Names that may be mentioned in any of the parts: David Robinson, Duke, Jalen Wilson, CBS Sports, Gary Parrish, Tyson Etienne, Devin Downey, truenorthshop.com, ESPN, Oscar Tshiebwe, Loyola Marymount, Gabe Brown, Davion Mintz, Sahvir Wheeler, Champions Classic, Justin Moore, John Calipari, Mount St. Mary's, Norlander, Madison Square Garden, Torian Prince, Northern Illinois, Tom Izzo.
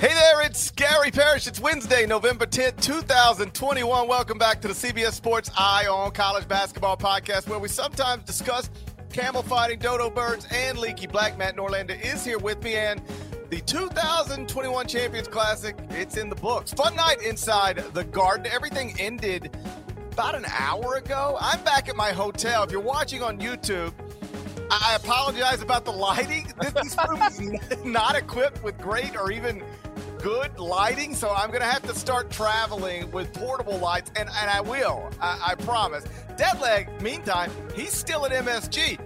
Hey there, it's Gary Parrish. It's Wednesday, November 10th, 2021. Welcome back to the CBS Sports Eye on College Basketball podcast, where we sometimes discuss camel fighting, dodo birds, and leaky black. Matt Norlander is here with me, and the 2021 Champions Classic, it's in the books. Fun night inside the Garden. Everything ended about an hour ago. I'm back at my hotel. If you're watching on YouTube, I apologize about the lighting. This room is not equipped with great or even good lighting, so I'm going to have to start traveling with portable lights, and I will. I promise. Deadleg, meantime, he's still at MSG.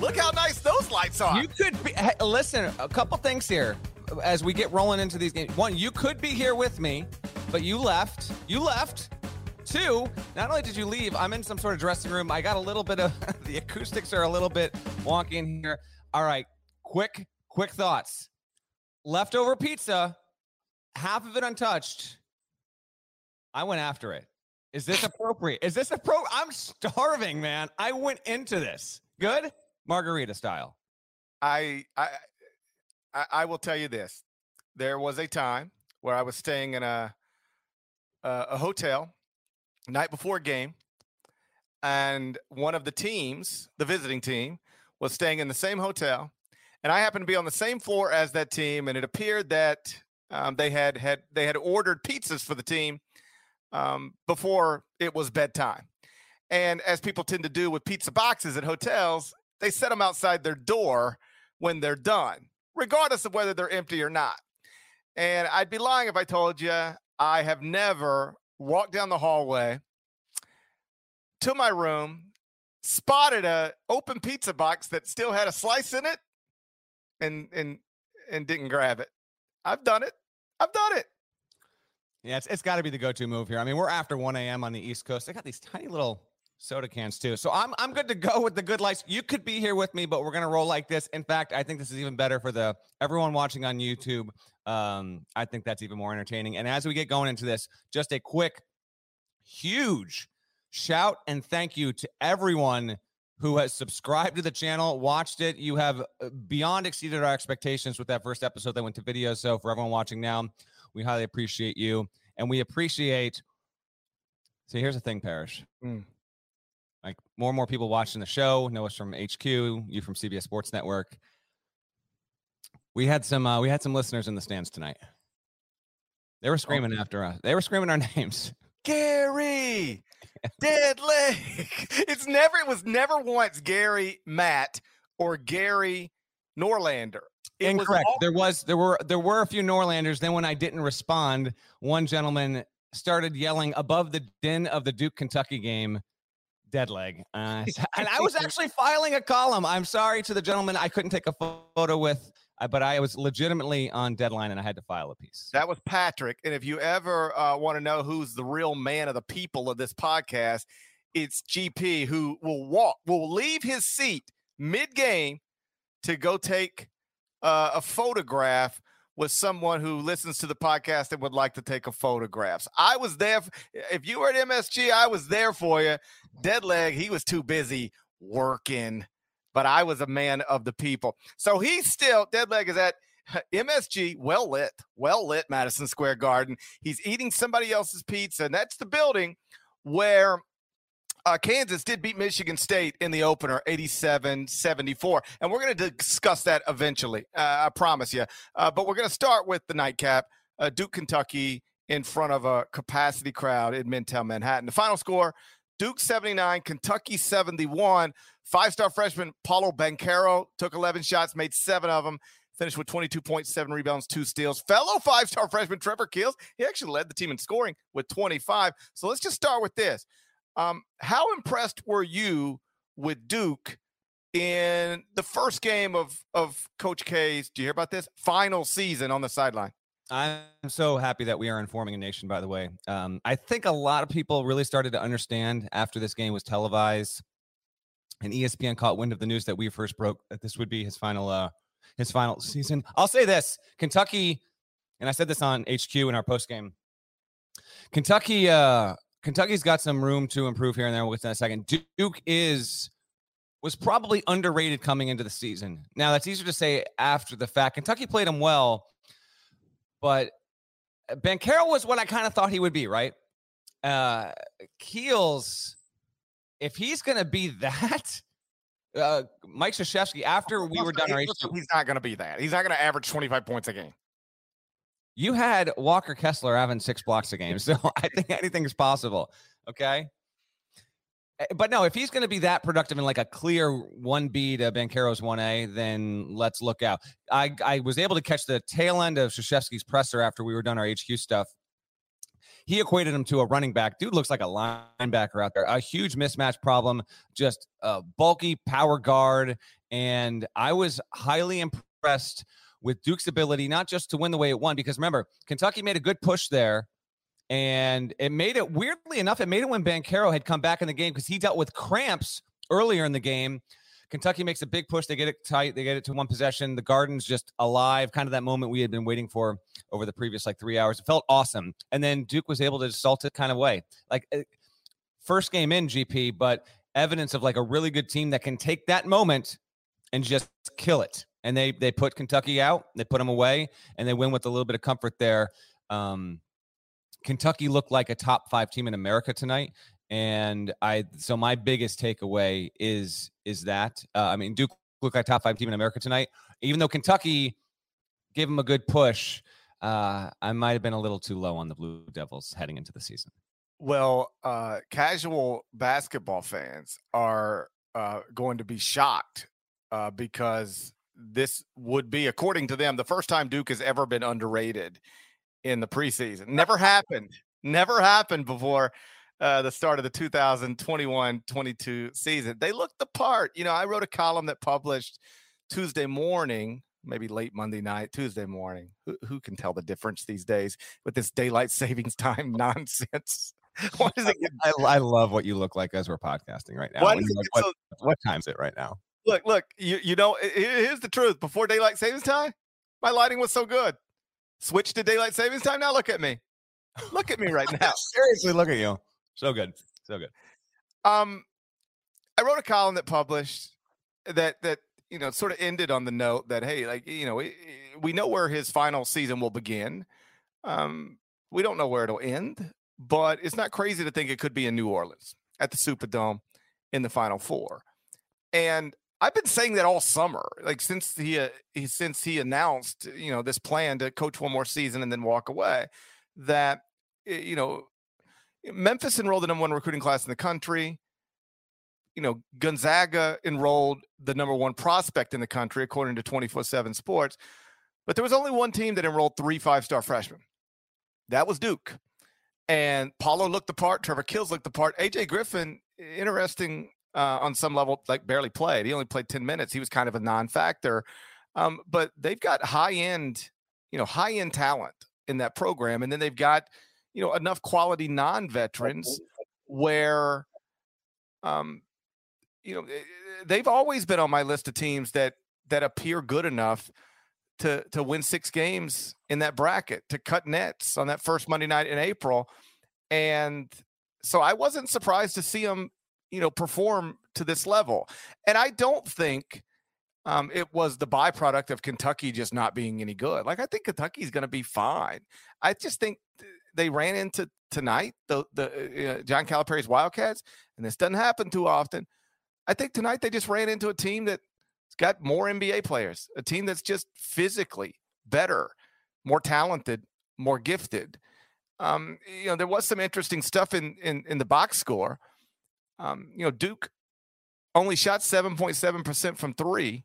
Look how nice those lights are. You could be, hey, listen, a couple things here as we get rolling into these games. One, you could be here with me, but you left. Two, not only did you leave, I'm in some sort of dressing room. I got a little bit of the acoustics are a little bit wonky in here. All right, quick thoughts. Leftover pizza, half of it untouched. I went after it. Is this appropriate? I'm starving, man. I went into this. Good? Margarita style. I will tell you this. There was a time where I was staying in a hotel night before game, and one of the teams, the visiting team, was staying in the same hotel, and I happened to be on the same floor as that team, and it appeared that they had ordered pizzas for the team before it was bedtime. And as people tend to do with pizza boxes at hotels, they set them outside their door when they're done, regardless of whether they're empty or not. And I'd be lying if I told you I have never walked down the hallway to my room, spotted an open pizza box that still had a slice in it, and didn't grab it. I've done it. Yeah, it's got to be the go-to move here. I mean, we're after 1 a.m. on the East Coast. They got these tiny little soda cans too. So I'm good to go with the good lights. You could be here with me, but we're going to roll like this. In fact, I think this is even better for the everyone watching on YouTube. I think that's even more entertaining. And as we get going into this, just a quick, huge shout and thank you to everyone who has subscribed to the channel, watched it. You have beyond exceeded our expectations with that first episode that went to video. So for everyone watching now, we highly appreciate you. And we appreciate. So here's the thing, Parrish. Like more and more people watching the show know us from HQ, you from CBS Sports Network. We had some listeners in the stands tonight. They were screaming after us. They were screaming our names. Gary, dead leg. It was never once Gary Matt or Gary Norlander. Incorrect. There were a few Norlanders. Then when I didn't respond, one gentleman started yelling above the din of the Duke Kentucky game. Dead leg. And I was actually filing a column. I'm sorry to the gentleman I couldn't take a photo with, but I was legitimately on deadline and I had to file a piece. That was Patrick. And if you ever want to know who's the real man of the people of this podcast, it's GP, who will leave his seat mid-game to go take a photograph with someone who listens to the podcast and would like to take a photograph. So I was there. If you were at MSG, I was there for you. Deadleg, he was too busy working, but I was a man of the people. So Deadleg is at MSG, well lit Madison Square Garden. He's eating somebody else's pizza, and that's the building where Kansas did beat Michigan State in the opener, 87-74. And we're going to discuss that eventually, I promise you. But we're going to start with the nightcap, Duke, Kentucky in front of a capacity crowd in Midtown Manhattan. The final score, Duke 79, Kentucky 71. Five-star freshman Paolo Banchero took 11 shots, made 7 of them, finished with 22.7 rebounds, 2 steals. Fellow five-star freshman Trevor Keels, he actually led the team in scoring with 25. So let's just start with this. How impressed were you with Duke in the first game of Coach K's, do you hear about this, final season on the sideline? I'm so happy that we are informing a nation, by the way. I think a lot of people really started to understand after this game was televised and ESPN caught wind of the news that we first broke that this would be his final season. I'll say this, Kentucky, and I said this on HQ in our postgame, Kentucky's got some room to improve here and there. We'll get to that in a second. Duke was probably underrated coming into the season. Now, that's easier to say after the fact. Kentucky played him well, but Banchero was what I kind of thought he would be, right? Keels, if he's going to be that, Mike Krzyzewski, after we were done our race, he's not going to be that. He's not going to average 25 points a game. You had Walker Kessler having 6 blocks a game, so I think anything is possible, okay? But no, if he's going to be that productive in like a clear 1B to Banchero's 1A, then let's look out. I was able to catch the tail end of Krzyzewski's presser after we were done our HQ stuff. He equated him to a running back. Dude looks like a linebacker out there. A huge mismatch problem, just a bulky power guard. And I was highly impressed with Duke's ability, not just to win the way it won, because remember, Kentucky made a good push there. And it made it, weirdly enough, it made it when Banchero had come back in the game because he dealt with cramps earlier in the game. Kentucky makes a big push. They get it tight. They get it to one possession. The Garden's just alive, kind of that moment we had been waiting for over the previous, 3 hours. It felt awesome. And then Duke was able to assault it kind of way. First game in, GP, but evidence of, a really good team that can take that moment and just kill it. And they put Kentucky out. They put them away. And they win with a little bit of comfort there. Kentucky looked like a top 5 team in America tonight. And so my biggest takeaway is that, Duke looked like a top 5 team in America tonight, even though Kentucky gave them a good push. I might've been a little too low on the Blue Devils heading into the season. Well, casual basketball fans are going to be shocked because this would be, according to them, the first time Duke has ever been underrated in the preseason. Never happened before the start of the 2021-22 season. They looked the part. I wrote a column that published Tuesday morning, maybe late Monday night, Tuesday morning. Who can tell the difference these days with this daylight savings time nonsense? What is it? I love what you look like as we're podcasting right now. What time is it right now? Look, here's the truth. Before daylight savings time, my lighting was so good. Switch to daylight savings time. Now look at me. Look at me right now. Seriously, look at you. So good. So good. I wrote a column that published that sort of ended on the note that, hey, we know where his final season will begin. We don't know where it'll end, but it's not crazy to think it could be in New Orleans at the Superdome in the Final Four. And I've been saying that all summer, since he announced, this plan to coach one more season and then walk away, that, Memphis enrolled the #1 recruiting class in the country. Gonzaga enrolled the #1 prospect in the country, according to 24/7 Sports. But there was only one team that enrolled 3 5-star freshmen. That was Duke. And Paolo looked the part. Trevor Keels looked the part. AJ Griffin, interesting on some level, barely played. He only played 10 minutes. He was kind of a non-factor. But they've got high-end talent in that program. And then they've got, enough quality non-veterans where, they've always been on my list of teams that appear good enough to win 6 games in that bracket, to cut nets on that first Monday night in April. And so I wasn't surprised to see them perform to this level. And I don't think it was the byproduct of Kentucky just not being any good. I think Kentucky's going to be fine. I just think they ran into tonight, the John Calipari's Wildcats, and this doesn't happen too often. I think tonight they just ran into a team that's got more NBA players, a team that's just physically better, more talented, more gifted. You know, there was some interesting stuff in the box score. You know, Duke only shot 7.7% from three,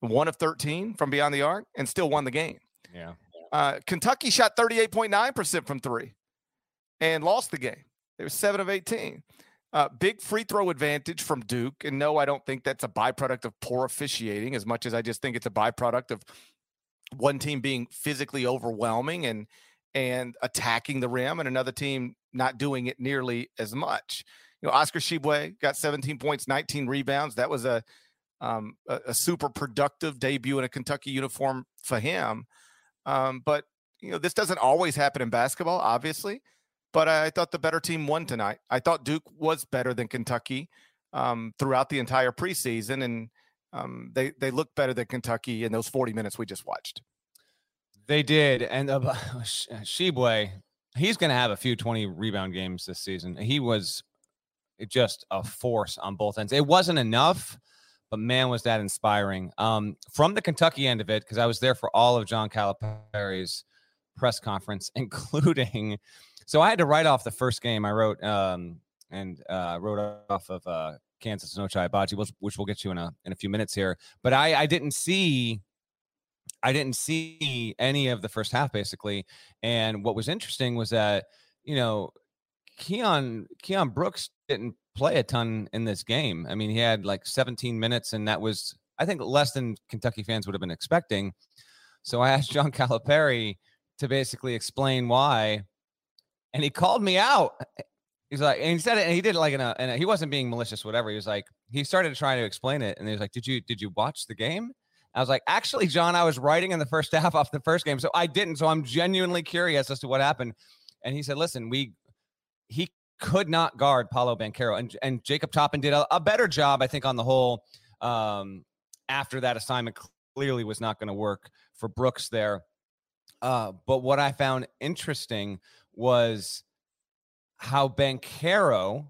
1 of 13 from beyond the arc, and still won the game. Yeah. Kentucky shot 38.9% from three and lost the game. They were 7 of 18. Big free throw advantage from Duke. And no, I don't think that's a byproduct of poor officiating as much as I just think it's a byproduct of one team being physically overwhelming and attacking the rim and another team not doing it nearly as much. You know, Oscar Tshiebwe got 17 points, 19 rebounds. That was a super productive debut in a Kentucky uniform for him. But, you know, this doesn't always happen in basketball, obviously. But I thought the better team won tonight. I thought Duke was better than Kentucky throughout the entire preseason, and they looked better than Kentucky in those 40 minutes we just watched. They did. And Tshiebwe, he's going to have a few 20-rebound games this season. He was just a force on both ends. It wasn't enough, but man, was that inspiring. From the Kentucky end of it, because I was there for all of John Calipari's press conference, including – so I had to write off the first game I wrote wrote off of Kansas and Ochai Agbaji, which we'll get you in a few minutes here. But I didn't see any of the first half basically. And what was interesting was that, you know, Keon Brooks didn't play a ton in this game. I mean, he had like 17 minutes, and that was, I think, less than Kentucky fans would have been expecting. So I asked John Calipari to basically explain why. And he called me out. He's like, and he said it, and he did it like and he wasn't being malicious, whatever. He was like, he started trying to explain it, and he was like, "Did you watch the game?" I was like, "Actually, John, I was writing in the first half off the first game, so I didn't. So I'm genuinely curious as to what happened." And he said, "Listen, he could not guard Paolo Banchero, and Jacob Toppin did a better job, I think, on the whole. After that assignment, clearly was not going to work for Brooks there. But what I found interesting." Was how Banchero,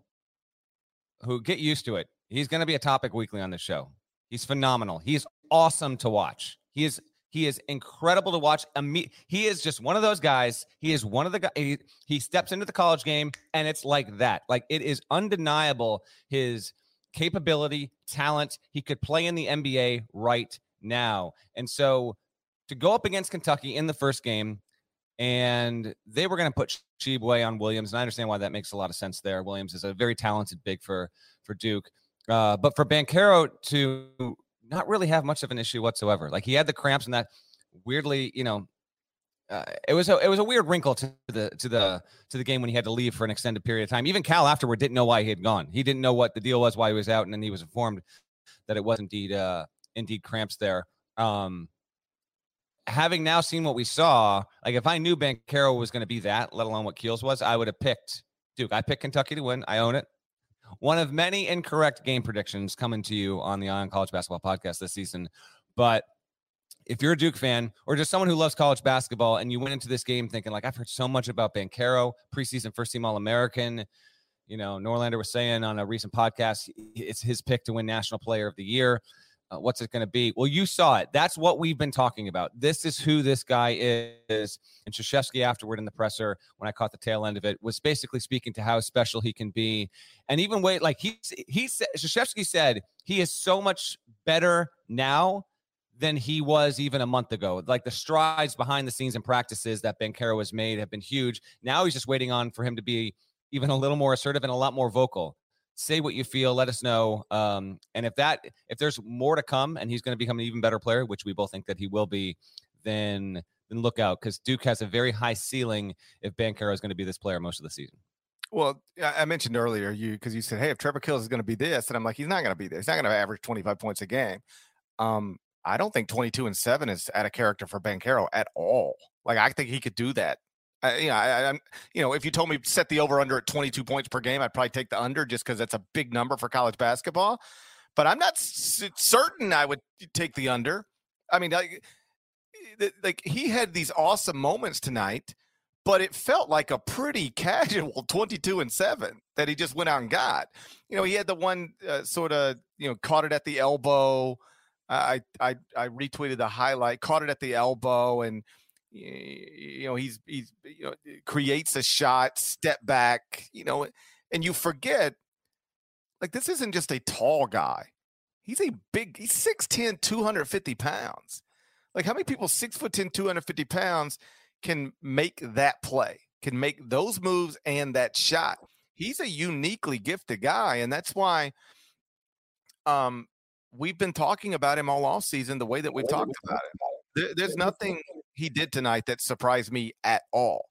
who, get used to it, he's going to be a topic weekly on the show. He's phenomenal. He's awesome to watch. He is incredible to watch. He is just one of those guys. He is one of the guys. He steps into the college game, and it's like that. Like, it is undeniable his capability, talent. He could play in the NBA right now. And so to go up against Kentucky in the first game, and they were going to put Tshiebwe on Williams, and I understand why that makes a lot of sense there. Williams is a very talented big for Duke. But for Banchero to not really have much of an issue whatsoever. Like, he had the cramps, and that weirdly, you know, it was a weird wrinkle to the game when he had to leave for an extended period of time. Even Cal afterward didn't know why he had gone. He didn't know what the deal was, why he was out, and then he was informed that it was indeed cramps there. Having now seen what we saw, like, if I knew Banchero was going to be that, let alone what Keels was, I would have picked Duke. I picked Kentucky to win. I own it. One of many incorrect game predictions coming to you on the Eye on College Basketball podcast this season. But if you're a Duke fan or just someone who loves college basketball and you went into this game thinking, like, I've heard so much about Banchero, preseason first-team All-American. You know, Norlander was saying on a recent podcast, it's his pick to win National Player of the Year. What's it going to be? Well, you saw it. That's what we've been talking about. This is who this guy is. And Krzyzewski afterward in the presser, when I caught the tail end of it, was basically speaking to how special he can be. And even wait, like he said, Krzyzewski said he is so much better now than he was even a month ago. Like, the strides behind the scenes and practices that Banchero has made have been huge. Now he's just waiting on for him to be even a little more assertive and a lot more vocal. Say what you feel. Let us know. And if there's more to come and he's going to become an even better player, which we both think that he will be, then look out, because Duke has a very high ceiling if Banchero is going to be this player most of the season. Well, I mentioned earlier, because you said, hey, if Trevor Keels is going to be this, and I'm like, he's not going to be this. He's not going to average 25 points a game. I don't think 22 and 7 is out of character for Banchero at all. Like, I think he could do that. If you told me set the over-under at 22 points per game, I'd probably take the under just because that's a big number for college basketball. But I'm not certain I would take the under. I mean, like he had these awesome moments tonight, but it felt like a pretty casual 22 and 7 that he just went out and got. You know, he had the one sort of, you know, caught it at the elbow. I retweeted the highlight, caught it at the elbow, and you know, he's you know, creates a shot, step back, you know, and you forget, like, this isn't just a tall guy. He's a big, he's 6'10", 250 pounds. Like, how many people 6'10", 250 pounds can make that play, can make those moves and that shot? He's a uniquely gifted guy, and that's why we've been talking about him all offseason the way that we've talked about him. There's nothing he did tonight that surprised me at all.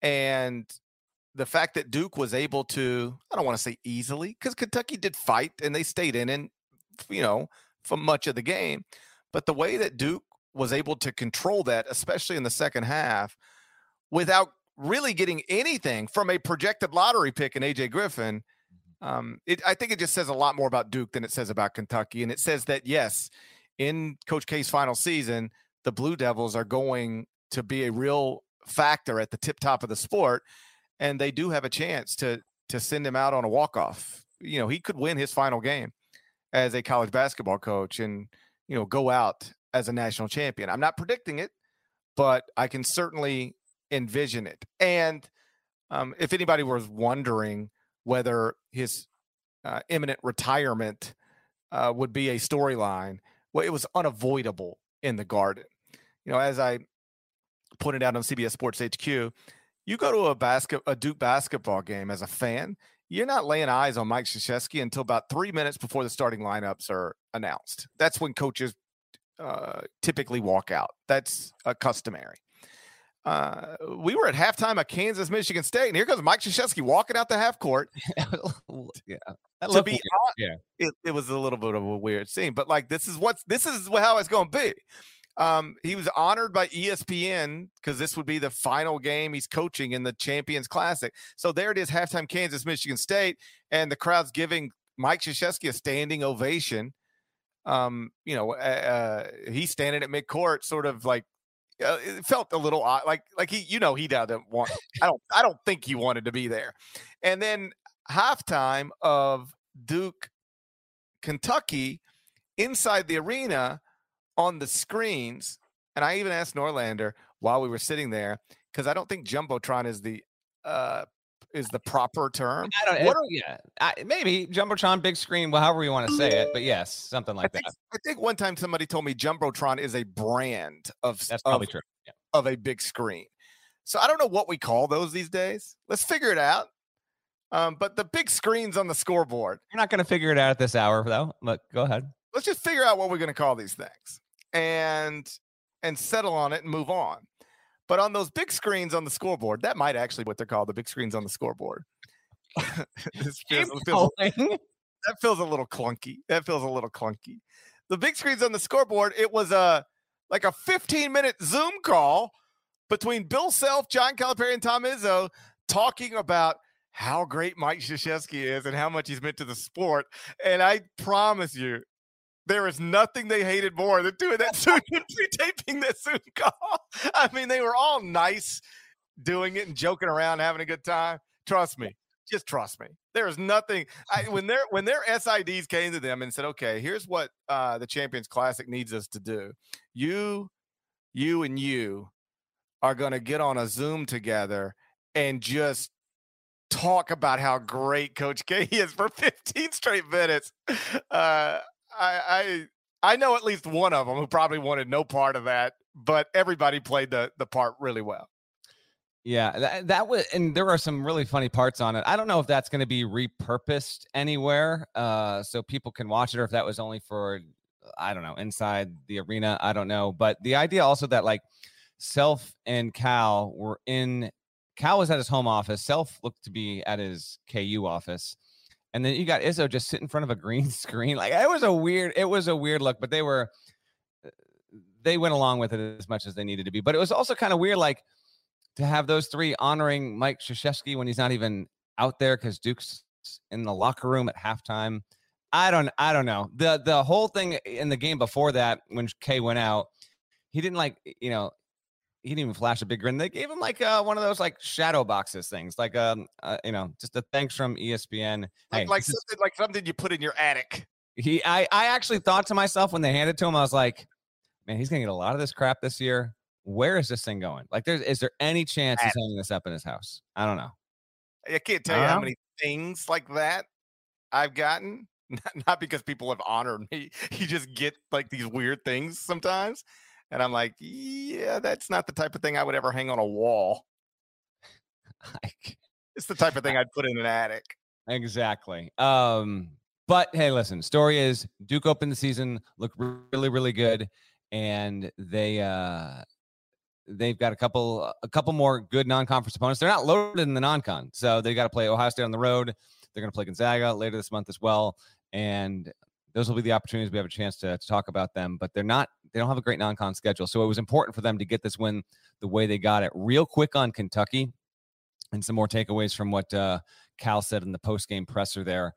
And the fact that Duke was able to, I don't want to say easily, because Kentucky did fight and they stayed in and, you know, for much of the game. But the way that Duke was able to control that, especially in the second half, without really getting anything from a projected lottery pick in AJ Griffin, I think it just says a lot more about Duke than it says about Kentucky. And it says that, yes, in Coach K's final season, the Blue Devils are going to be a real factor at the tip top of the sport. And they do have a chance to send him out on a walk-off. You know, he could win his final game as a college basketball coach and, you know, go out as a national champion. I'm not predicting it, but I can certainly envision it. And if anybody was wondering whether his imminent retirement would be a storyline, well, it was unavoidable in the Garden. You know, as I pointed out on CBS Sports HQ, you go to a Duke basketball game as a fan, you're not laying eyes on Mike Krzyzewski until about 3 minutes before the starting lineups are announced. That's when coaches typically walk out. That's customary. We were at halftime at Kansas, Michigan State, and here comes Mike Krzyzewski walking out the half court. Yeah, to be honest, yeah. It was a little bit of a weird scene, but like this is how it's going to be. He was honored by ESPN because this would be the final game he's coaching in the Champions Classic. So there it is, halftime Kansas, Michigan State, and the crowd's giving Mike Krzyzewski a standing ovation. You know, he's standing at midcourt, sort of like. It felt a little odd, like he, you know, he doesn't want. I don't think he wanted to be there. And then halftime of Duke, Kentucky, inside the arena on the screens. And I even asked Norlander while we were sitting there because I don't think jumbotron is the proper term. Maybe jumbotron, big screen, however you want to say it, but yes, something like that. I think one time somebody told me jumbotron is a brand of that's probably true of a big screen. So I don't know what we call those these days. Let's figure it out. But the big screens on the scoreboard. You're not going to figure it out at this hour, though. Look, go ahead. Let's just figure out what we're going to call these things and settle on it and move on. But on those big screens on the scoreboard, that might actually be what they're called, the big screens on the scoreboard. That feels a little clunky. The big screens on the scoreboard, it was like a 15-minute Zoom call between Bill Self, John Calipari, and Tom Izzo talking about how great Mike Krzyzewski is and how much he's meant to the sport. And I promise you, there is nothing they hated more than doing that Zoom pre-taping that Zoom call. I mean, they were all nice doing it and joking around, having a good time. Trust me. Just trust me. There is nothing. When their SIDs came to them and said, okay, here's what the Champions Classic needs us to do. You and you are going to get on a Zoom together and just talk about how great Coach K is for 15 straight minutes. I know at least one of them who probably wanted no part of that, but everybody played the part really well. Yeah, that was, and there are some really funny parts on it. I don't know if that's going to be repurposed anywhere, so people can watch it, or if that was only for, I don't know, inside the arena. I don't know, but the idea also that like Self and Cal were in. Cal was at his home office. Self looked to be at his KU office. And then you got Izzo just sit in front of a green screen. Like it was a weird look, but they went along with it as much as they needed to be. But it was also kind of weird, like to have those three honoring Mike Krzyzewski when he's not even out there because Duke's in the locker room at halftime. I don't know. The whole thing in the game before that, when K went out, he didn't like, you know, he didn't even flash a big grin. They gave him like one of those like shadow boxes things, like you know, just a thanks from ESPN, like something you put in your attic. I actually thought to myself when they handed it to him, I was like, man, he's gonna get a lot of this crap this year. where is this thing going? Like, is there any chance he's hanging this up in his house? I don't know. I can't tell you how many things like that I've gotten. Not because people have honored me. You just get like these weird things sometimes. And I'm like, yeah, that's not the type of thing I would ever hang on a wall. It's the type of thing I'd put in an attic. Exactly. But hey, listen, story is Duke opened the season, looked really, really good. And they've got a couple more good non-conference opponents. They're not loaded in the non-con. So they got to play Ohio State on the road. They're going to play Gonzaga later this month as well. And those will be the opportunities we have a chance to talk about them, but they don't have a great non-con schedule. So it was important for them to get this win the way they got it. Real quick on Kentucky and some more takeaways from what Cal said in the post-game presser there.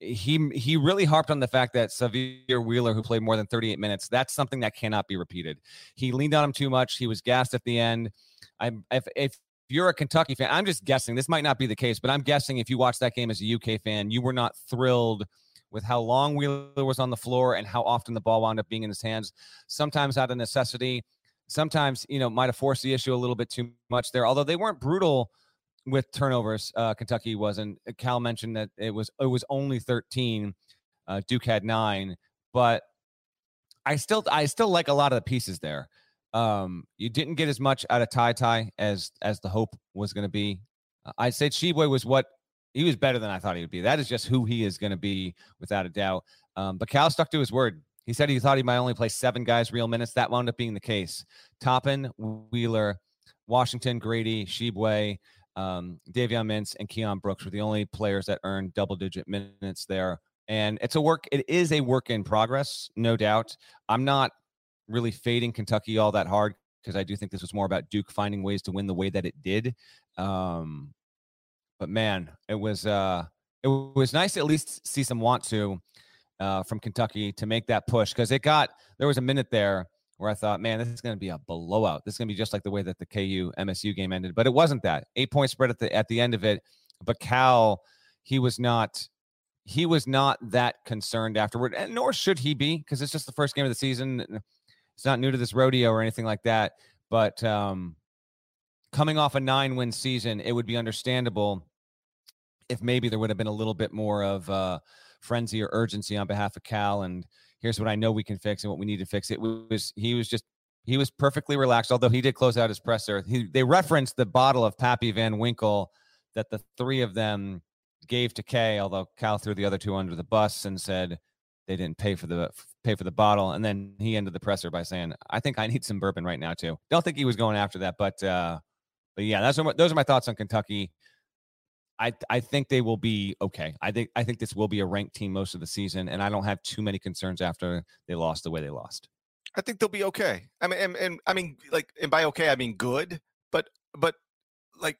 He really harped on the fact that Sahvir Wheeler, who played more than 38 minutes, that's something that cannot be repeated. He leaned on him too much. He was gassed at the end. If you're a Kentucky fan, I'm just guessing, this might not be the case, but I'm guessing if you watched that game as a UK fan, you were not thrilled with how long Wheeler was on the floor and how often the ball wound up being in his hands, sometimes out of necessity, sometimes, might have forced the issue a little bit too much there. Although they weren't brutal with turnovers, Kentucky wasn't. Cal mentioned that it was only 13. Duke had 9, but I still like a lot of the pieces there. You didn't get as much out of TyTy as the hope was going to be. I'd say Tshiebwe was what he was, better than I thought he would be. That is just who he is going to be, without a doubt. But Cal stuck to his word. He said he thought he might only play 7 guys real minutes. That wound up being the case. Toppin, Wheeler, Washington, Grady, Tshiebwe, Davion Mintz, and Keon Brooks were the only players that earned double-digit minutes there. And it is a work in progress, no doubt. I'm not really fading Kentucky all that hard because I do think this was more about Duke finding ways to win the way that it did. But man, it was nice to at least see some want to from Kentucky to make that push, because there was a minute there where I thought, man, this is going to be a blowout. This is going to be just like the way that the KU-MSU game ended. But it wasn't that. 8-point spread at the end of it. But Cal, he was not that concerned afterward, and nor should he be, because it's just the first game of the season. It's not new to this rodeo or anything like that. But coming off a 9-win season, it would be understandable if maybe there would have been a little bit more of frenzy or urgency on behalf of Cal, and here's what I know we can fix and what we need to fix. He was perfectly relaxed, although he did close out his presser. They referenced the bottle of Pappy Van Winkle that the three of them gave to Kay, although Cal threw the other two under the bus and said they didn't pay for the bottle. And then he ended the presser by saying, I think I need some bourbon right now too. Don't think he was going after that, but yeah, those are my thoughts on Kentucky. I think they will be okay. I think this will be a ranked team most of the season, and I don't have too many concerns after they lost the way they lost. I think they'll be okay. I mean, and I mean, like, and by okay I mean good, but like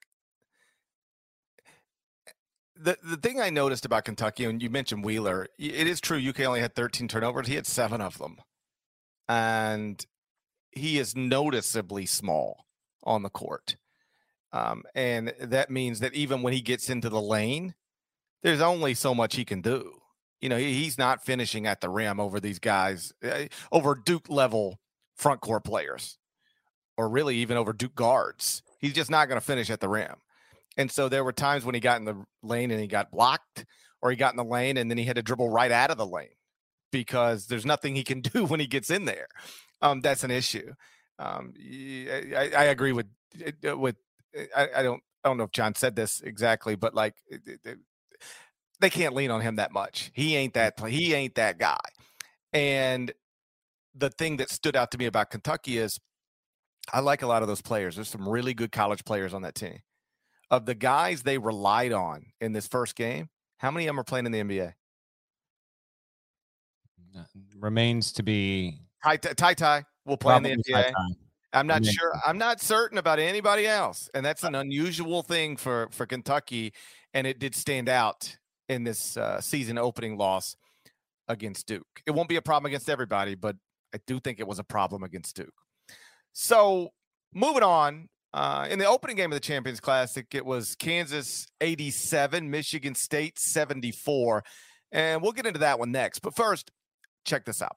the thing I noticed about Kentucky, and you mentioned Wheeler, it is true UK only had 13 turnovers. He had 7 of them, and he is noticeably small on the court. And that means that even when he gets into the lane, there's only so much he can do. He's not finishing at the rim over these guys, over Duke level front court players, or really even over Duke guards. He's just not going to finish at the rim. And so there were times when he got in the lane and he got blocked, or he got in the lane and then he had to dribble right out of the lane because there's nothing he can do when he gets in there. That's an issue. I agree with. I don't know if John said this exactly, but like they can't lean on him that much. He ain't that guy. And the thing that stood out to me about Kentucky is I like a lot of those players. There's some really good college players on that team. Of the guys they relied on in this first game, how many of them are playing in the NBA? Remains to be. TyTy will play in the NBA. I'm not sure. I'm not certain about anybody else. And that's an unusual thing for Kentucky. And it did stand out in this season opening loss against Duke. It won't be a problem against everybody, but I do think it was a problem against Duke. So moving on, in the opening game of the Champions Classic, it was Kansas 87, Michigan State 74. And we'll get into that one next. But first, check this out.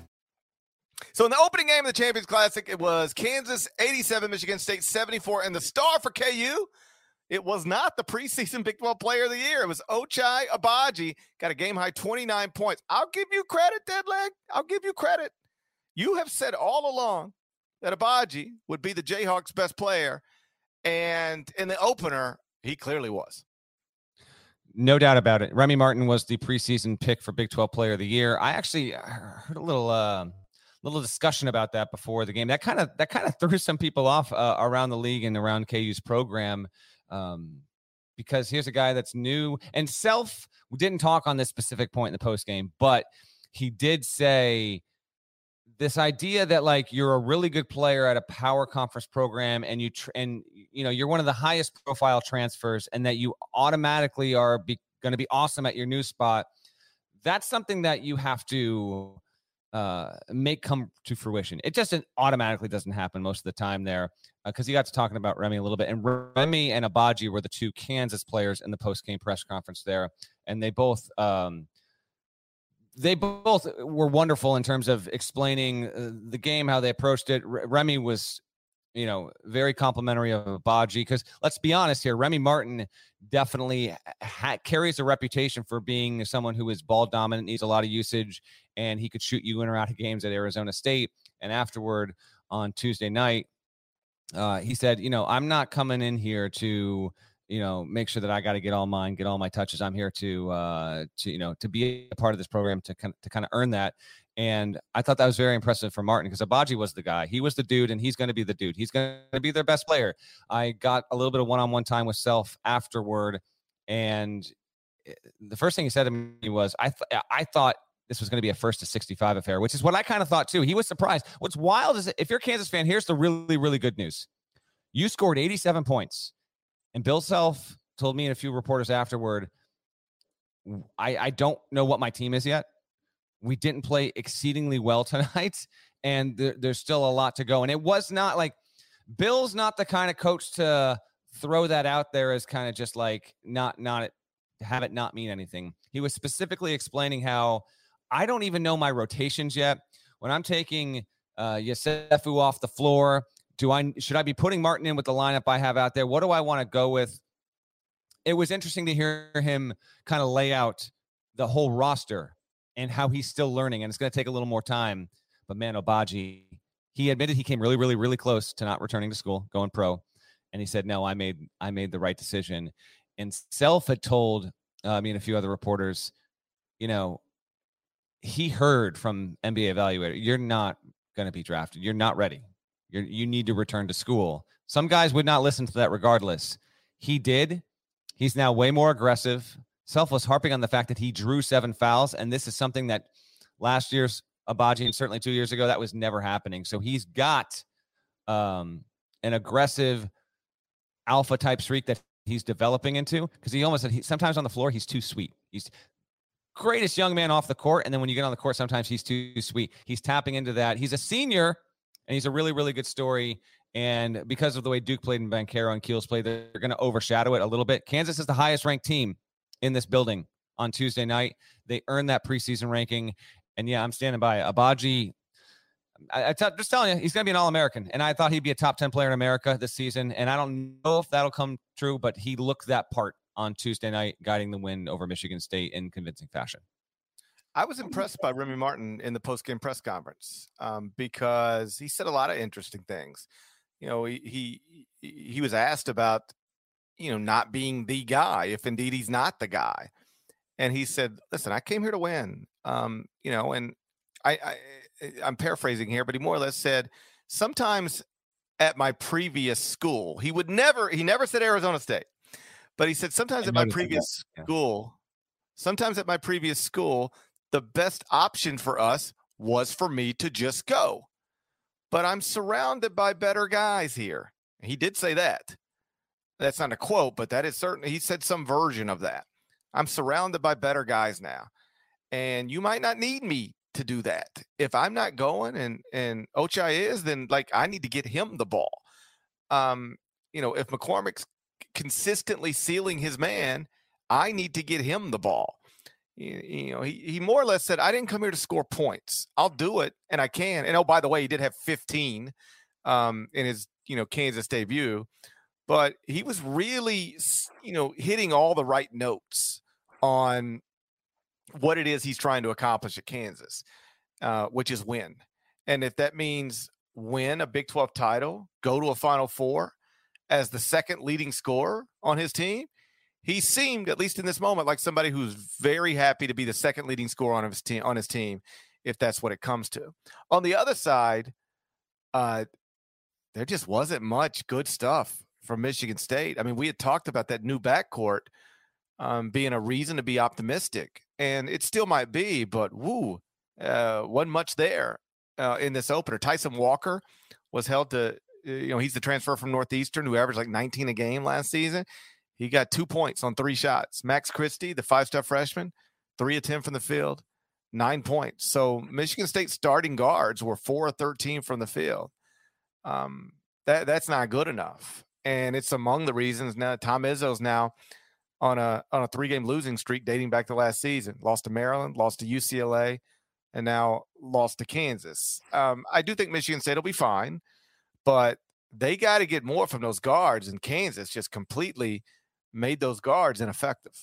So in the opening game of the Champions Classic, it was Kansas 87, Michigan State 74, and the star for KU, it was not the preseason Big 12 Player of the Year. It was Ochai Agbaji, got a game-high 29 points. I'll give you credit, Deadleg. I'll give you credit. You have said all along that Agbaji would be the Jayhawks' best player, and in the opener, he clearly was. No doubt about it. Remy Martin was the preseason pick for Big 12 Player of the Year. I actually heard a little discussion about that before the game. That kind of threw some people off around the league and around KU's program, because here's a guy that's new. And Self didn't talk on this specific point in the post game, but he did say this idea that, like, you're a really good player at a power conference program, and you know you're one of the highest profile transfers, and that you automatically are going to be awesome at your new spot. That's something that you have to make come to fruition. It just automatically doesn't happen most of the time there, because he got to talking about Remy a little bit, and Remy and Agbaji were the two Kansas players in the post-game press conference there, and they both were wonderful in terms of explaining the game, how they approached it. Remy was, you know, very complimentary of Agbaji, because let's be honest here, Remy Martin definitely carries a reputation for being someone who is ball dominant, needs a lot of usage, and he could shoot you in or out of games at Arizona State. And afterward on Tuesday night, he said, you know, I'm not coming in here to, you know, make sure that I got to get all mine, get all my touches. I'm here to be a part of this program, to kind of earn that. And I thought that was very impressive for Martin, because Agbaji was the guy. He was the dude, and he's going to be the dude. He's going to be their best player. I got a little bit of one-on-one time with Self afterward, and the first thing he said to me was, I thought this was going to be a first to 65 affair, which is what I kind of thought too. He was surprised. What's wild is, if you're a Kansas fan, here's the really, really good news. You scored 87 points, and Bill Self told me and a few reporters afterward, I don't know what my team is yet. We didn't play exceedingly well tonight, and there's still a lot to go. And it was not like, Bill's not the kind of coach to throw that out there as kind of just like not have it not mean anything. He was specifically explaining how, I don't even know my rotations yet. When I'm taking Yosefu off the floor, should I be putting Martin in with the lineup I have out there? What do I want to go with? It was interesting to hear him kind of lay out the whole roster and how he's still learning, and it's going to take a little more time. But man, Agbaji, he admitted he came really, really, really close to not returning to school, going pro, and he said, "No, I made the right decision." And Self had told me and a few other reporters, you know, he heard from NBA evaluator, "You're not going to be drafted. You're not ready. You need to return to school." Some guys would not listen to that, regardless. He did. He's now way more aggressive. Self was harping on the fact that he drew 7 fouls, and this is something that last year's Agbaji, and certainly 2 years ago, that was never happening. So he's got an aggressive alpha-type streak that he's developing into, because he almost said sometimes on the floor he's too sweet. He's greatest young man off the court, and then when you get on the court, sometimes he's too sweet. He's tapping into that. He's a senior, and he's a really, really good story. And because of the way Duke played and Banchero and Keels played, they're going to overshadow it a little bit. Kansas is the highest-ranked team in this building on Tuesday night. They earned that preseason ranking. And yeah, I'm standing by Agbaji. Just telling you, he's going to be an All-American. And I thought he'd be a top 10 player in America this season. And I don't know if that'll come true, but he looked that part on Tuesday night, guiding the win over Michigan State in convincing fashion. I was impressed by Remy Martin in the post-game press conference because he said a lot of interesting things. You know, he was asked about, you know, not being the guy, if indeed he's not the guy. And he said, listen, I came here to win, you know, and I'm paraphrasing here, but he more or less said, sometimes at my previous school, he never said Arizona State, but he said, sometimes at my previous school, the best option for us was for me to just go, but I'm surrounded by better guys here. He did say that. That's not a quote, but that is certainly, he said some version of that. I'm surrounded by better guys now, and you might not need me to do that. If I'm not going and Ochai is, then like I need to get him the ball. You know, if McCormick's consistently sealing his man, I need to get him the ball. You know, he more or less said, I didn't come here to score points. I'll do it, and I can. And, oh, by the way, he did have 15 in his, you know, Kansas debut. But he was really, you know, hitting all the right notes on what it is he's trying to accomplish at Kansas, which is win. And if that means win a Big 12 title, go to a Final Four as the second leading scorer on his team, he seemed, at least in this moment, like somebody who's very happy to be the second leading scorer on his team, if that's what it comes to. On the other side, there just wasn't much good stuff from Michigan State. I mean, we had talked about that new backcourt being a reason to be optimistic, and it still might be, but wasn't much there in this opener. Tyson Walker was held to, you know, he's the transfer from Northeastern who averaged like 19 a game last season. He got 2 points on three shots. Max Christie, the five-star freshman, 3 of 10 from the field, 9 points. So Michigan State starting guards were 4 of 13 from the field. That's not good enough. And it's among the reasons now Tom Izzo's now on a 3-game losing streak dating back to last season. Lost to Maryland, lost to UCLA, and now lost to Kansas. I do think Michigan State will be fine, but they got to get more from those guards. And Kansas just completely made those guards ineffective.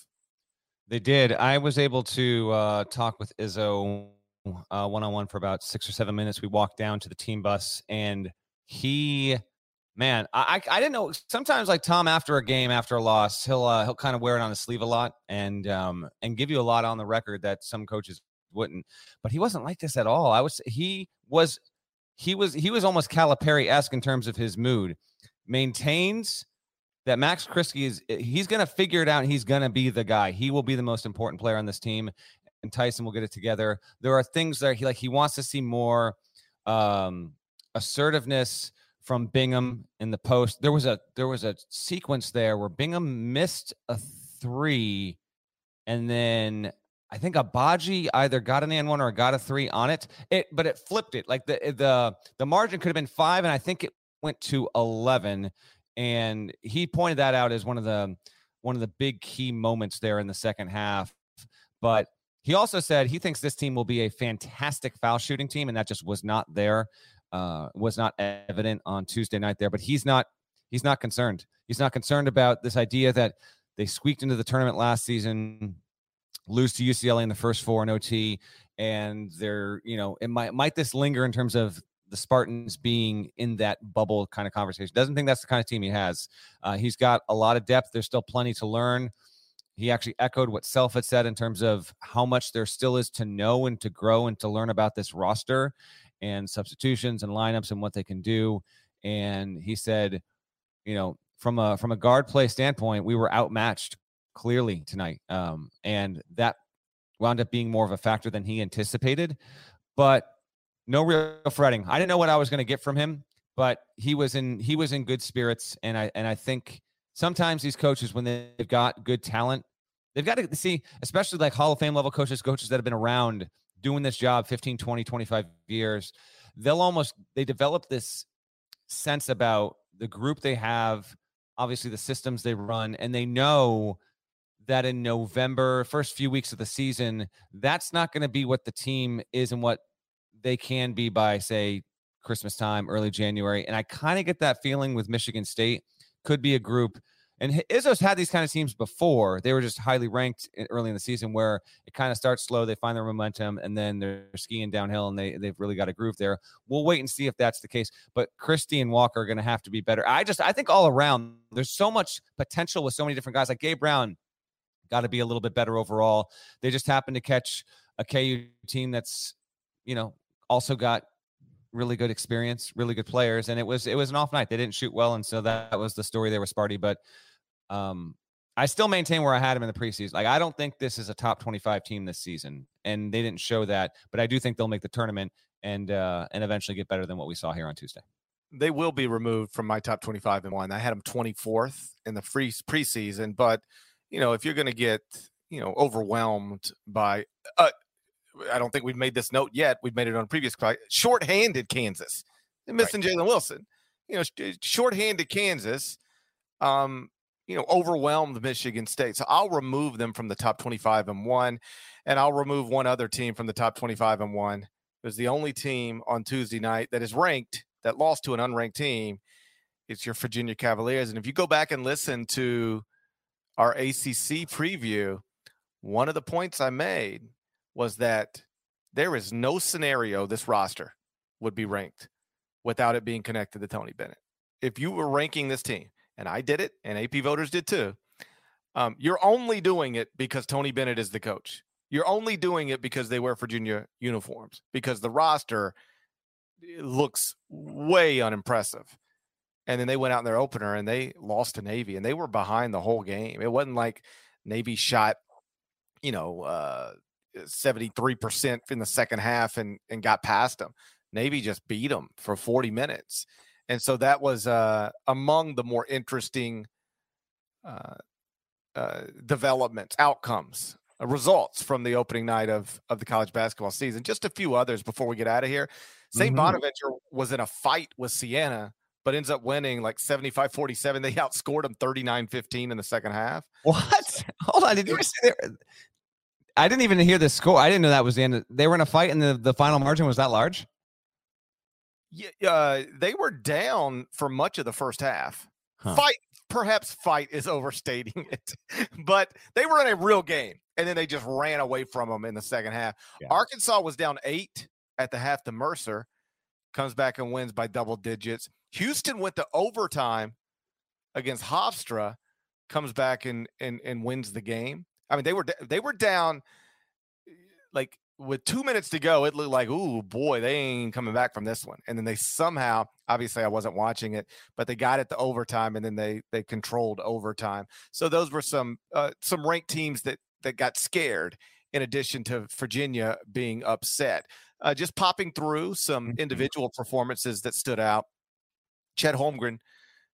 They did. I was able to talk with Izzo one-on-one for about 6 or 7 minutes. We walked down to the team bus, and he... Man, I didn't know. Sometimes, like Tom, after a game, after a loss, he'll kind of wear it on his sleeve a lot and give you a lot on the record that some coaches wouldn't. But he wasn't like this at all. He was almost Calipari-esque in terms of his mood. Maintains that Max Christie he's going to figure it out. He's going to be the guy. He will be the most important player on this team, and Tyson will get it together. There are things that he wants to see more assertiveness from Bingham in the post. There was a sequence there where Bingham missed a three, and then I think Agbaji either got an and one or got a three on it. But it flipped it. Like the margin could have been 5, and I think it went to 11. And he pointed that out as one of the big key moments there in the second half. But he also said he thinks this team will be a fantastic foul shooting team, and that just was not there. Was not evident on Tuesday night there, but he's not concerned. He's not concerned about this idea that they squeaked into the tournament last season, lose to UCLA in the first 4 in OT, and they're, you know, it might this linger in terms of the Spartans being in that bubble kind of conversation. Doesn't think that's the kind of team he has. He's got a lot of depth. There's still plenty to learn. He actually echoed what Self had said in terms of how much there still is to know and to grow and to learn about this roster and substitutions and lineups and what they can do. And he said, you know, from a guard play standpoint, we were outmatched clearly tonight. And that wound up being more of a factor than he anticipated, but no real fretting. I didn't know what I was going to get from him, but he was in good spirits. And I think sometimes these coaches, when they've got good talent, they've got to see, especially like Hall of Fame level coaches that have been around doing this job 15, 20, 25 years, they develop this sense about the group they have, obviously the systems they run, and they know that in November, first few weeks of the season, that's not going to be what the team is and what they can be by, say, Christmas time, early January. And I kind of get that feeling with Michigan State. Could be a group And Izzo's had these kind of teams before. They were just highly ranked early in the season where it kind of starts slow. They find their momentum, and then they're skiing downhill, and they've really got a groove there. We'll wait and see if that's the case. But Christie and Walker are going to have to be better. I think all around, there's so much potential with so many different guys. Like Gabe Brown, got to be a little bit better overall. They just happened to catch a KU team that's, also got really good experience, really good players. And it was an off night. They didn't shoot well. And so that was the story there with Sparty. But I still maintain where I had him in the preseason. Like, I don't think this is a top 25 team this season, and they didn't show that, but I do think they'll make the tournament and eventually get better than what we saw here on Tuesday. They will be removed from my top 25 and one. I had them 24th in the free preseason, but if you're going to get, overwhelmed by, I don't think we've made this note yet. We've made it on a previous podcast. Shorthanded Kansas. They're missing Jalen Wilson. Shorthanded Kansas, overwhelmed Michigan State. So I'll remove them from the top 25 and one, and I'll remove one other team from the top 25 and one. It was the only team on Tuesday night that is ranked that lost to an unranked team. It's your Virginia Cavaliers. And if you go back and listen to our ACC preview, one of the points I made was that there is no scenario this roster would be ranked without it being connected to Tony Bennett. If you were ranking this team, and I did it, and AP voters did too, you're only doing it because Tony Bennett is the coach. You're only doing it because they wear Virginia uniforms, because the roster looks way unimpressive. And then they went out in their opener and they lost to Navy, and they were behind the whole game. It wasn't like Navy shot, 73% in the second half and got past them. Navy just beat them for 40 minutes. And so that was among the more interesting developments, outcomes, results from the opening night of the college basketball season. Just a few others before we get out of here. St. Bonaventure was in a fight with Siena, but ends up winning like 75-47. They outscored them 39-15 in the second half. What? Hold on. Did you see there? I didn't even hear the score. I didn't know that was the end. They were in a fight, and the final margin was that large? Yeah, they were down for much of the first half. Huh. Perhaps fight is overstating it. But they were in a real game, and then they just ran away from them in the second half. Yeah. Arkansas was down 8 at the half to Mercer. Comes back and wins by double digits. Houston went to overtime against Hofstra, comes back and wins the game. I mean, they were down like with 2 minutes to go. It looked like, ooh, boy, they ain't coming back from this one. And then they somehow, obviously I wasn't watching it, but they got it to overtime, and then they controlled overtime. So those were some ranked teams that got scared, in addition to Virginia being upset. Just popping through some individual performances that stood out. Chet Holmgren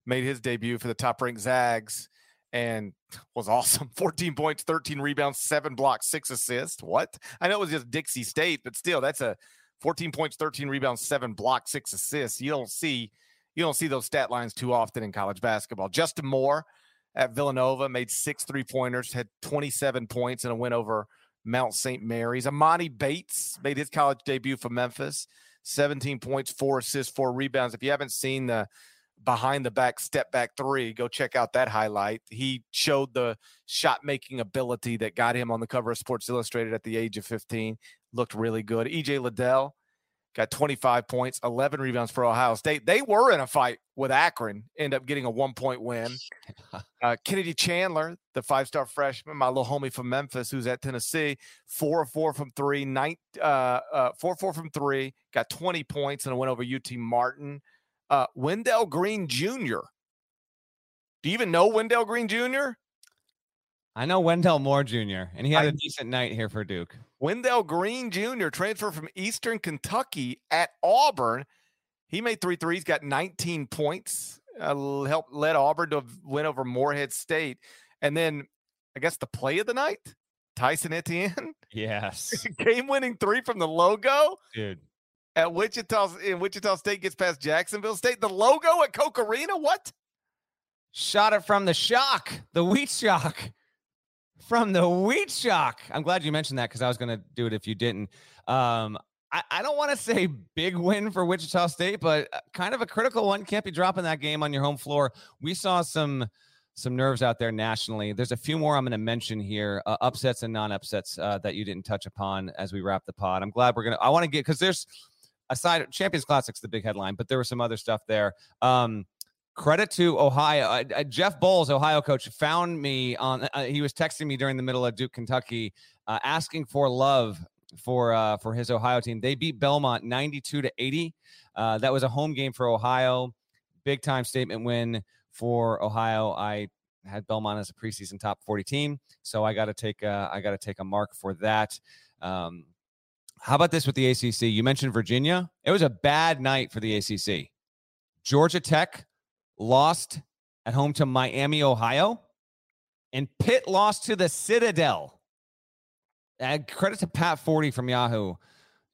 made his debut for the top-ranked Zags and was awesome. 14 points, 13 rebounds, 7 blocks, 6 assists. What? I know it was just Dixie State, but still, that's a 14 points, 13 rebounds, 7 blocks, 6 assists. You don't see those stat lines too often in college basketball. Justin Moore at Villanova made 6 three-pointers, had 27 points in a win over Mount St. Mary's. Amani Bates made his college debut for Memphis. 17 points, 4 assists, 4 rebounds. If you haven't seen the behind-the-back step-back three, go check out that highlight. He showed the shot-making ability that got him on the cover of Sports Illustrated at the age of 15. Looked really good. E.J. Liddell got 25 points, 11 rebounds for Ohio State. They were in a fight with Akron, end up getting a one-point win. Kennedy Chandler, the five-star freshman, my little homie from Memphis, who's at Tennessee, 4-4 from three, 4-4 from three, got 20 points, and a win over UT Martin. Wendell Green Jr. Do you even know Wendell Green Jr.? I know Wendell Moore Jr., and he had a decent night here for Duke. Wendell Green Jr. transferred from Eastern Kentucky at Auburn. He made 3 threes, got 19 points, helped led Auburn to win over Morehead State. And then, I guess, the play of the night, Tyson Etienne. Yes. Game-winning three from the logo. Dude. At Wichita State gets past Jacksonville State. The logo at Coke Arena? What? Shot it from the shock, the wheat shock. From the wheat shock. I'm glad you mentioned that, because I was going to do it if you didn't. I don't want to say big win for Wichita State, but kind of a critical one. Can't be dropping that game on your home floor. We saw some some nerves out there nationally. There's a few more I'm going to mention here, upsets and non-upsets that you didn't touch upon as we wrap the pod. I'm glad we're going to, I want to get, because there's, aside, Champions Classic's the big headline, but there was some other stuff there. Credit to Ohio. Jeff Bowles, Ohio coach, found me on, he was texting me during the middle of Duke, Kentucky, asking for love for his Ohio team. They beat Belmont 92-80. That was a home game for Ohio. Big time statement win for Ohio. I had Belmont as a preseason top 40 team, so I got to take a mark for that. How about this with the ACC? You mentioned Virginia. It was a bad night for the ACC. Georgia Tech lost at home to Miami, Ohio, and Pitt lost to the Citadel. And credit to Pat 40 from Yahoo.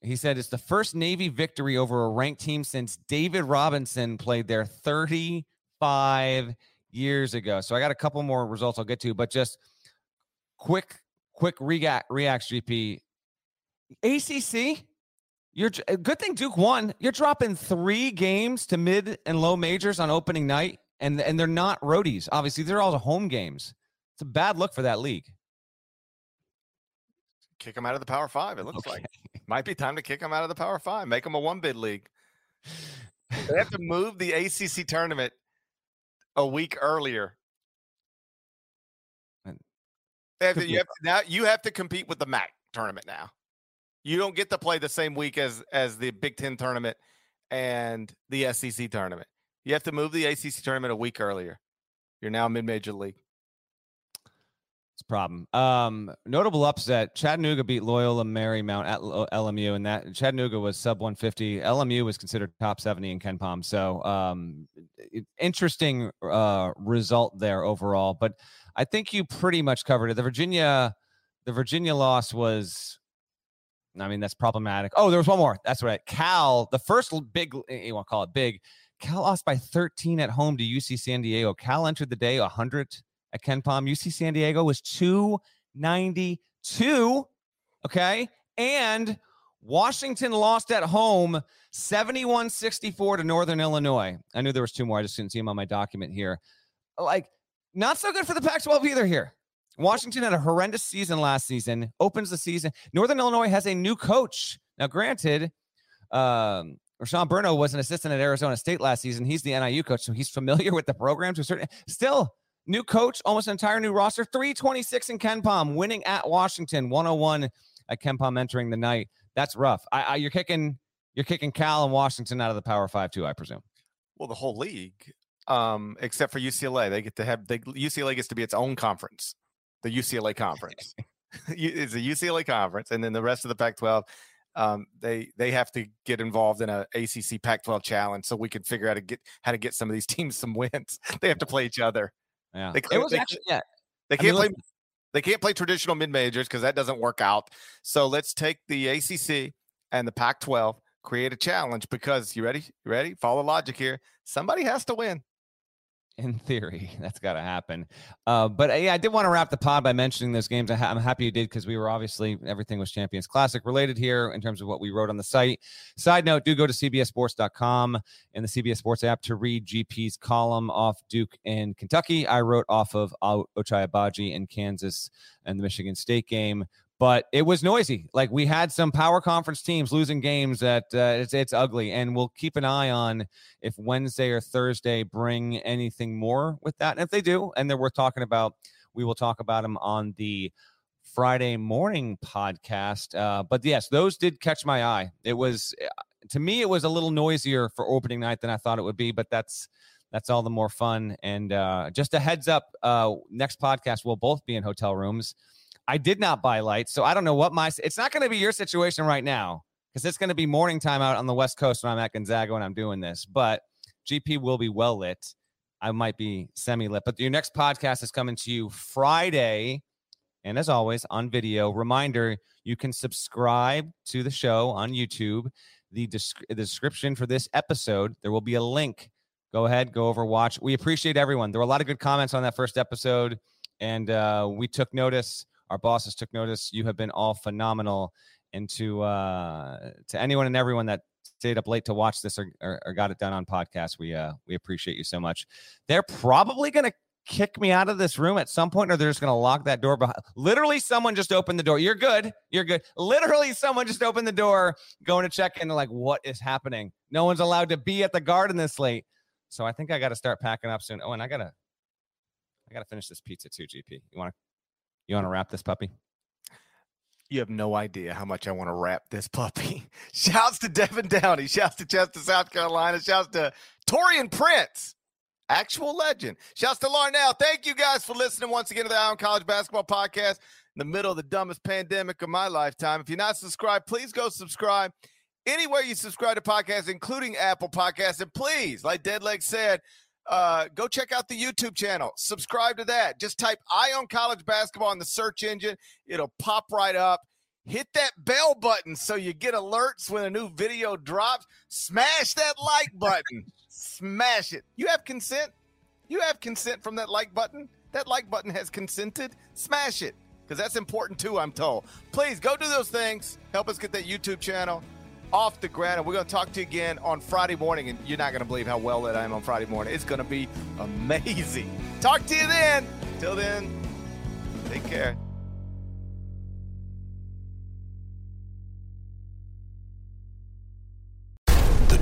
He said it's the first Navy victory over a ranked team since David Robinson played there 35 years ago. So I got a couple more results I'll get to, but just quick reacts, GP. ACC, good thing Duke won. You're dropping 3 games to mid and low majors on opening night, and they're not roadies. Obviously, they're all home games. It's a bad look for that league. Kick them out of the Power Five, it looks like. Might be time to kick them out of the Power Five. Make them a one-bid league. They have to move the ACC tournament a week earlier. You have to compete with the MAC tournament now. You don't get to play the same week as the Big Ten tournament and the SEC tournament. You have to move the ACC tournament a week earlier. You're now mid-major league. It's a problem. Notable upset, Chattanooga beat Loyola Marymount at LMU, and that Chattanooga was sub 150. LMU was considered top 70 in Ken Pom. So interesting result there overall. But I think you pretty much covered it. The Virginia loss was... I mean, that's problematic. Oh, there was one more. That's right. Cal, the first big, you want to call it big, Cal lost by 13 at home to UC San Diego. Cal entered the day 100 at Ken Pom. UC San Diego was 292, okay? And Washington lost at home 71-64 to Northern Illinois. I knew there was two more. I just didn't see them on my document here. Like, not so good for the Pac-12 either here. Washington had a horrendous season last season, opens the season. Northern Illinois has a new coach. Now, granted, Rashawn Burneau was an assistant at Arizona State last season. He's the NIU coach, so he's familiar with the program to a certain extent. Still, new coach, almost an entire new roster, 326 in Ken Pom, winning at Washington, 101 at Ken Pom entering the night. That's rough. You're kicking Cal and Washington out of the Power 5 too, I presume. Well, the whole league, except for UCLA. They get to have UCLA gets to be its own conference. The UCLA conference. It's a UCLA conference, and then the rest of the Pac-12, they have to get involved in an ACC Pac-12 challenge so we can figure out how to get some of these teams some wins. They have to play each other. Yeah, they can't play traditional mid-majors because that doesn't work out. So let's take the ACC and the Pac-12, create a challenge because you ready? Follow logic here. Somebody has to win. In theory, that's got to happen. But I did want to wrap the pod by mentioning those games. I'm happy you did because we were obviously everything was Champions Classic related here in terms of what we wrote on the site. Side note, do go to CBSSports.com and the CBS Sports app to read GP's column off Duke and Kentucky. I wrote off of Ochai Agbaji in Kansas and the Michigan State game. But it was noisy. Like, we had some power conference teams losing games that it's ugly. And we'll keep an eye on if Wednesday or Thursday bring anything more with that. And if they do, and they're worth talking about, we will talk about them on the Friday morning podcast. But, yes, those did catch my eye. It was, to me, it was a little noisier for opening night than I thought it would be. But that's all the more fun. And just a heads up, next podcast, we'll both be in hotel rooms. I did not buy lights, so I don't know what it's not going to be your situation right now because it's going to be morning time out on the West Coast when I'm at Gonzaga when I'm doing this, but GP will be well lit. I might be semi-lit, but your next podcast is coming to you Friday, and as always, on video. Reminder, you can subscribe to the show on YouTube. The description for this episode, there will be a link. Go ahead, go over, watch. We appreciate everyone. There were a lot of good comments on that first episode, and we took notice. Our bosses took notice. You have been all phenomenal. And to anyone and everyone that stayed up late to watch this or got it done on podcast, we appreciate you so much. They're probably going to kick me out of this room at some point, or they're just going to lock that door behind. Literally, someone just opened the door. You're good. You're good. Literally, someone just opened the door, going to check in. They're like, what is happening? No one's allowed to be at the Garden this late. So I think I got to start packing up soon. Oh, and I gotta finish this pizza too, GP. You wanna wrap this puppy? You have no idea how much I want to wrap this puppy. Shouts to Devin Downey. Shouts to Chester, South Carolina. Shouts to Torian Prince, actual legend. Shouts to Larnell. Thank you guys for listening once again to the Eye on College Basketball Podcast in the middle of the dumbest pandemic of my lifetime. If you're not subscribed, please go subscribe. Anywhere you subscribe to podcasts, including Apple Podcasts. And please, like Deadleg said, go check out the YouTube channel. Subscribe to that. Just type Eye on College Basketball in the search engine. It'll pop right up. Hit that bell button so you get alerts when a new video drops. Smash that like button. Smash it. You have consent? You have consent from that like button? That like button has consented. Smash it, because that's important too, I'm told. Please go do those things. Help us get that YouTube channel off the ground, and we're going to talk to you again on Friday morning, and you're not going to believe how well that I am on Friday morning. It's going to be amazing. Talk to you then. Till then, take care. The